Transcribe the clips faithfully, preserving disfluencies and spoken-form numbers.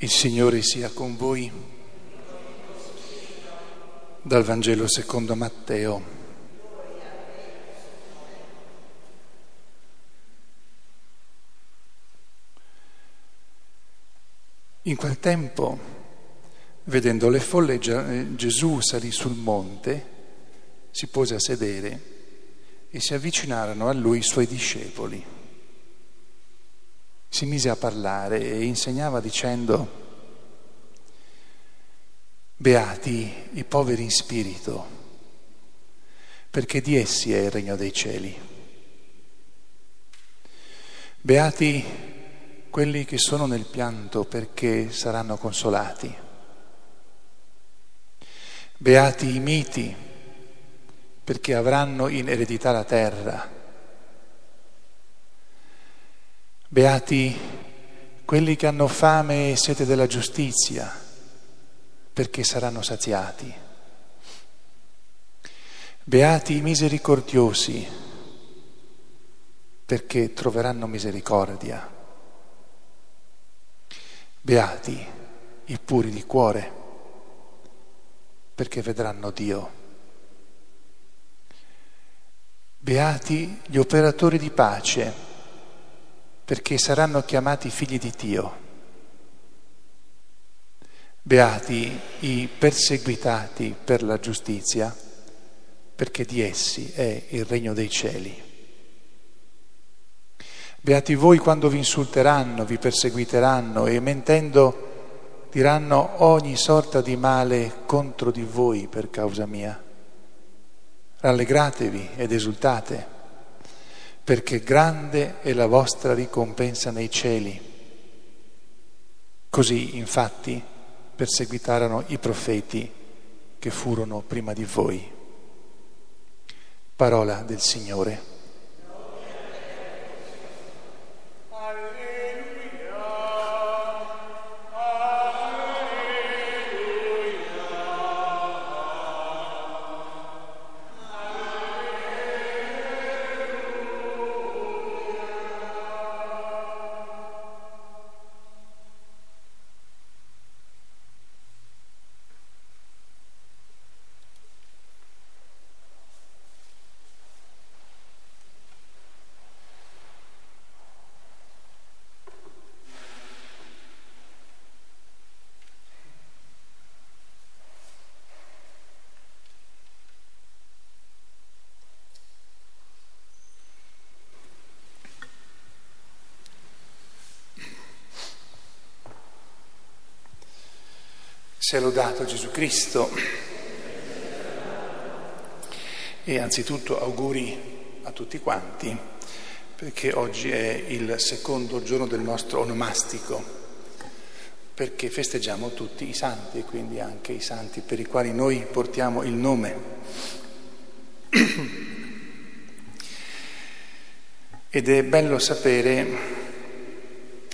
Il Signore sia con voi. Dal Vangelo secondo Matteo. In quel tempo, vedendo le folle, Gesù salì sul monte, si pose a sedere e si avvicinarono a lui i suoi discepoli. Si mise a parlare e insegnava dicendo: «Beati i poveri in spirito, perché di essi è il regno dei cieli. Beati quelli che sono nel pianto, perché saranno consolati. Beati i miti, perché avranno in eredità la terra. Beati quelli che hanno fame e sete della giustizia, perché saranno saziati. Beati i misericordiosi, perché troveranno misericordia. Beati i puri di cuore, perché vedranno Dio. Beati gli operatori di pace, perché saranno chiamati figli di Dio. Beati i perseguitati per la giustizia, perché di essi è il regno dei cieli. Beati voi quando vi insulteranno, vi perseguiteranno e mentendo diranno ogni sorta di male contro di voi per causa mia. Rallegratevi ed esultate, perché grande è la vostra ricompensa nei cieli. Così, infatti, perseguitarono i profeti che furono prima di voi». Parola del Signore. Sia lodato Gesù Cristo. E anzitutto auguri a tutti quanti, perché oggi è il secondo giorno del nostro onomastico, perché festeggiamo tutti i santi, e quindi anche i santi per i quali noi portiamo il nome. Ed è bello sapere.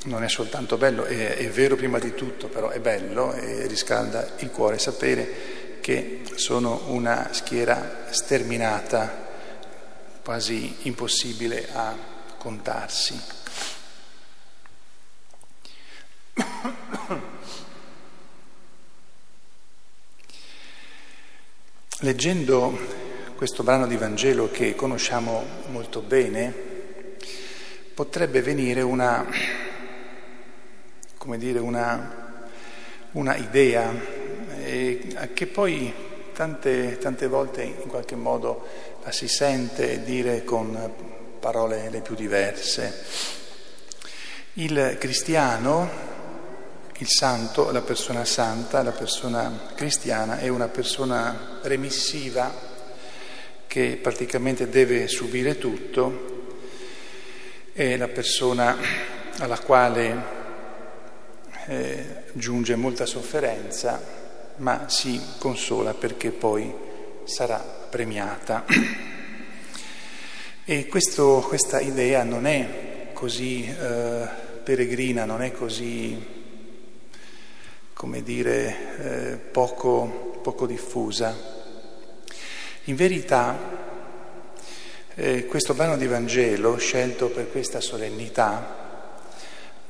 Non è soltanto bello, è, è vero prima di tutto, però è bello e riscalda il cuore sapere che sono una schiera sterminata, quasi impossibile a contarsi. Leggendo questo brano di Vangelo che conosciamo molto bene, potrebbe venire una... come dire, una, una idea eh, che poi tante, tante volte in qualche modo la si sente dire con parole le più diverse. Il cristiano, il santo, la persona santa, la persona cristiana è una persona remissiva che praticamente deve subire tutto, è la persona alla quale Eh, giunge molta sofferenza, ma si consola perché poi sarà premiata. E questo, questa idea non è così eh, peregrina, non è così, come dire, eh, poco, poco diffusa. In verità, eh, questo brano di Vangelo, scelto per questa solennità,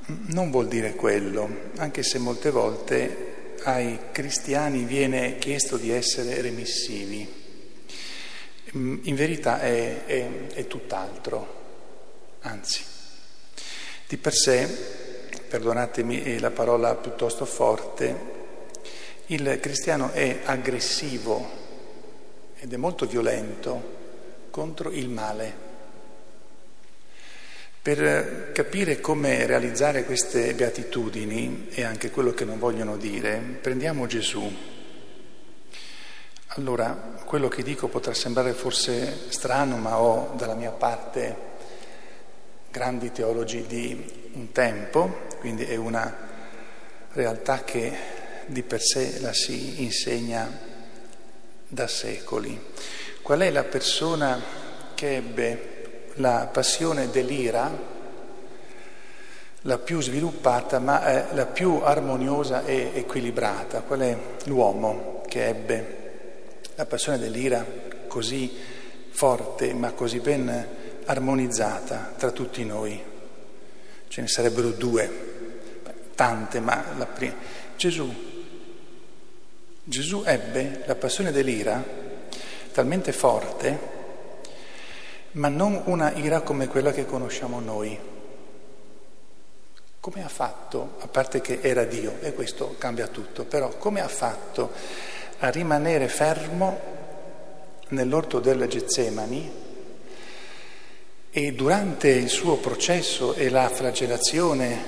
non vuol dire quello, anche se molte volte ai cristiani viene chiesto di essere remissivi. In verità è, è, è tutt'altro, anzi, di per sé, perdonatemi la parola piuttosto forte, il cristiano è aggressivo ed è molto violento contro il male. Per capire come realizzare queste beatitudini e anche quello che non vogliono dire, prendiamo Gesù. Allora, quello che dico potrà sembrare forse strano, ma ho dalla mia parte grandi teologi di un tempo, quindi è una realtà che di per sé la si insegna da secoli. Qual è la persona che ebbe la passione dell'ira, la più sviluppata, ma la più armoniosa e equilibrata? Qual è l'uomo che ebbe la passione dell'ira così forte, ma così ben armonizzata tra tutti noi? Ce ne sarebbero due, tante, ma la prima. Gesù. Gesù ebbe la passione dell'ira talmente forte, ma non una ira come quella che conosciamo noi. Come ha fatto, a parte che era Dio, e questo cambia tutto, però come ha fatto a rimanere fermo nell'orto del Getsemani e durante il suo processo e la flagellazione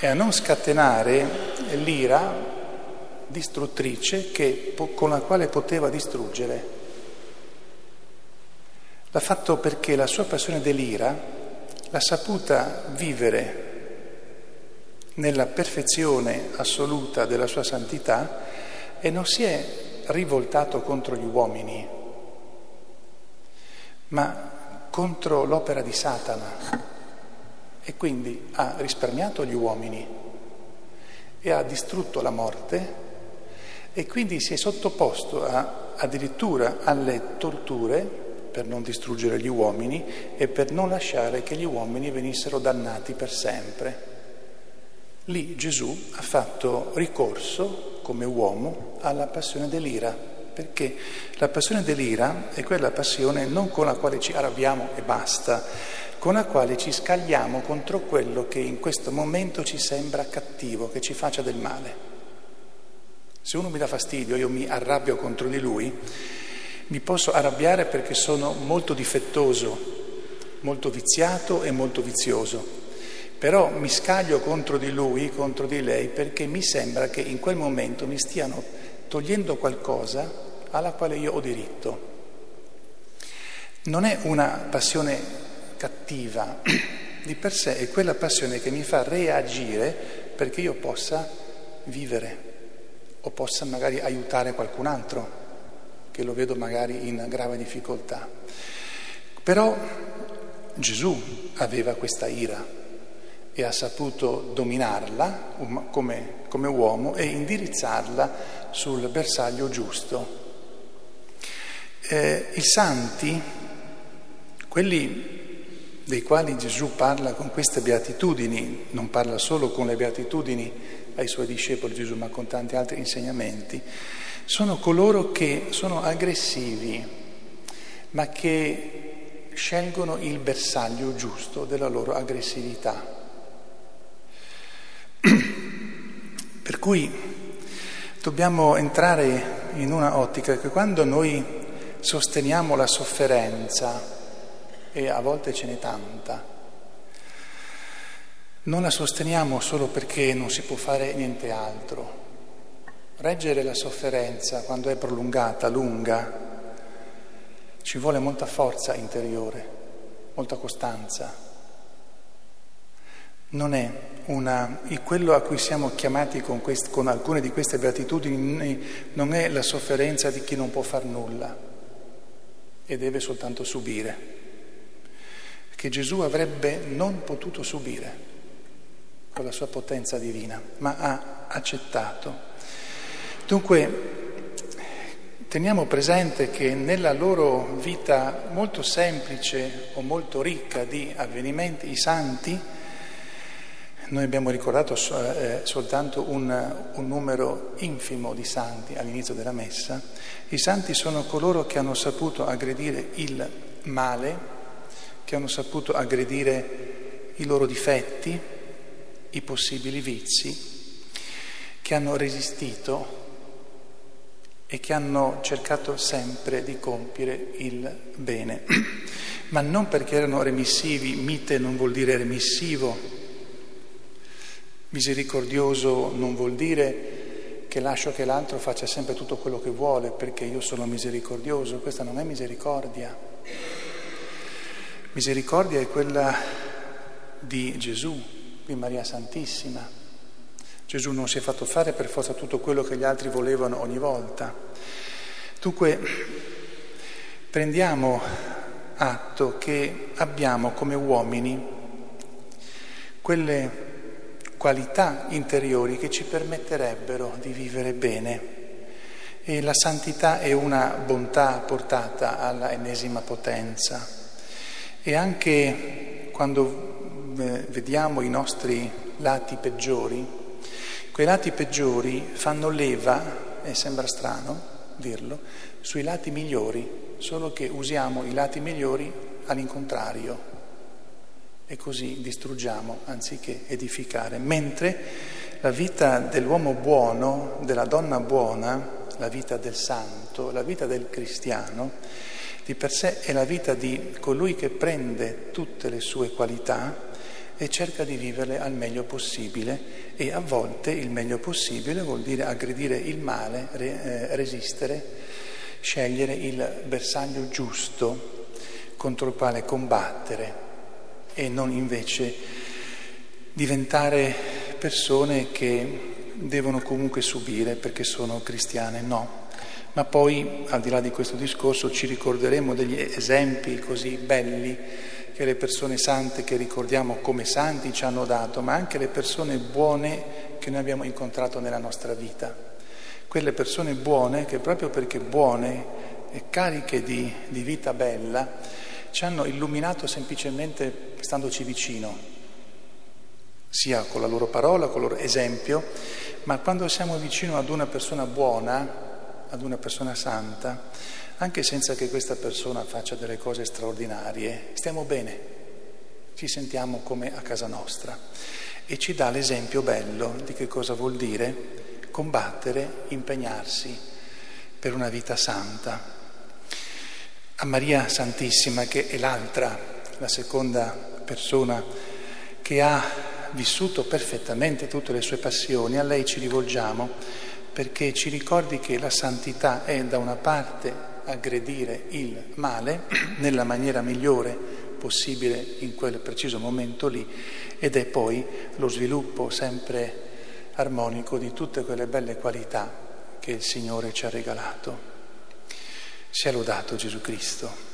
e a non scatenare l'ira distruttrice che, con la quale poteva distruggere? L'ha fatto perché la sua passione dell'ira l'ha saputa vivere nella perfezione assoluta della sua santità e non si è rivoltato contro gli uomini, ma contro l'opera di Satana, e quindi ha risparmiato gli uomini e ha distrutto la morte, e quindi si è sottoposto a, addirittura alle torture per non distruggere gli uomini e per non lasciare che gli uomini venissero dannati per sempre. Lì Gesù ha fatto ricorso, come uomo, alla passione dell'ira, perché la passione dell'ira è quella passione non con la quale ci arrabbiamo e basta, con la quale ci scagliamo contro quello che in questo momento ci sembra cattivo, che ci faccia del male. Se uno mi dà fastidio, io mi arrabbio contro di lui. Mi posso arrabbiare perché sono molto difettoso, molto viziato e molto vizioso, però mi scaglio contro di lui, contro di lei, perché mi sembra che in quel momento mi stiano togliendo qualcosa alla quale io ho diritto. Non è una passione cattiva, di per sé è quella passione che mi fa reagire perché io possa vivere o possa magari aiutare qualcun altro che lo vedo magari in grave difficoltà. Però Gesù aveva questa ira e ha saputo dominarla come, come uomo e indirizzarla sul bersaglio giusto. Eh, I santi, quelli dei quali Gesù parla con queste beatitudini, non parla solo con le beatitudini ai suoi discepoli Gesù, ma con tanti altri insegnamenti, sono coloro che sono aggressivi, ma che scelgono il bersaglio giusto della loro aggressività. Per cui dobbiamo entrare in una ottica che quando noi sosteniamo la sofferenza, e a volte ce n'è tanta, non la sosteniamo solo perché non si può fare niente altro. Reggere la sofferenza, quando è prolungata, lunga, ci vuole molta forza interiore, molta costanza. Non è una, quello a cui siamo chiamati con, quest, con alcune di queste beatitudini, non è la sofferenza di chi non può far nulla e deve soltanto subire, che Gesù avrebbe non potuto subire con la sua potenza divina, ma ha accettato. Dunque, teniamo presente che nella loro vita molto semplice o molto ricca di avvenimenti, i santi Noi abbiamo ricordato soltanto un, un numero infimo di santi all'inizio della Messa. I santi sono coloro che hanno saputo aggredire il male, che hanno saputo aggredire i loro difetti, i possibili vizi, che hanno resistito e che hanno cercato sempre di compiere il bene. Ma non perché erano remissivi. Mite non vuol dire remissivo. Misericordioso non vuol dire che lascio che l'altro faccia sempre tutto quello che vuole perché io sono misericordioso. Questa non è misericordia. Misericordia è quella di Gesù, di Maria Santissima. Gesù non si è fatto fare per forza tutto quello che gli altri volevano ogni volta. Dunque prendiamo atto che abbiamo come uomini quelle qualità interiori che ci permetterebbero di vivere bene, e la santità è una bontà portata alla ennesima potenza. E anche quando eh, vediamo i nostri lati peggiori, quei lati peggiori fanno leva, e sembra strano dirlo, sui lati migliori, solo che usiamo i lati migliori all'incontrario. E così distruggiamo anziché edificare, mentre la vita dell'uomo buono, della donna buona, la vita del santo, la vita del cristiano, di per sé è la vita di colui che prende tutte le sue qualità e cerca di viverle al meglio possibile. E a volte il meglio possibile vuol dire aggredire il male, resistere, scegliere il bersaglio giusto contro il quale combattere, e non invece diventare persone che devono comunque subire perché sono cristiane, no. Ma poi, al di là di questo discorso, ci ricorderemo degli esempi così belli che le persone sante che ricordiamo come santi ci hanno dato, ma anche le persone buone che noi abbiamo incontrato nella nostra vita. Quelle persone buone che, proprio perché buone e cariche di, di vita bella, ci hanno illuminato semplicemente standoci vicino, sia con la loro parola, con il loro esempio, ma quando siamo vicino ad una persona buona, ad una persona santa, anche senza che questa persona faccia delle cose straordinarie, stiamo bene, ci sentiamo come a casa nostra, e ci dà l'esempio bello di che cosa vuol dire combattere, impegnarsi per una vita santa. A Maria Santissima, che è l'altra, la seconda persona che ha vissuto perfettamente tutte le sue passioni, a lei ci rivolgiamo perché ci ricordi che la santità è da una parte aggredire il male nella maniera migliore possibile in quel preciso momento lì, ed è poi lo sviluppo sempre armonico di tutte quelle belle qualità che il Signore ci ha regalato. Sia lodato Gesù Cristo.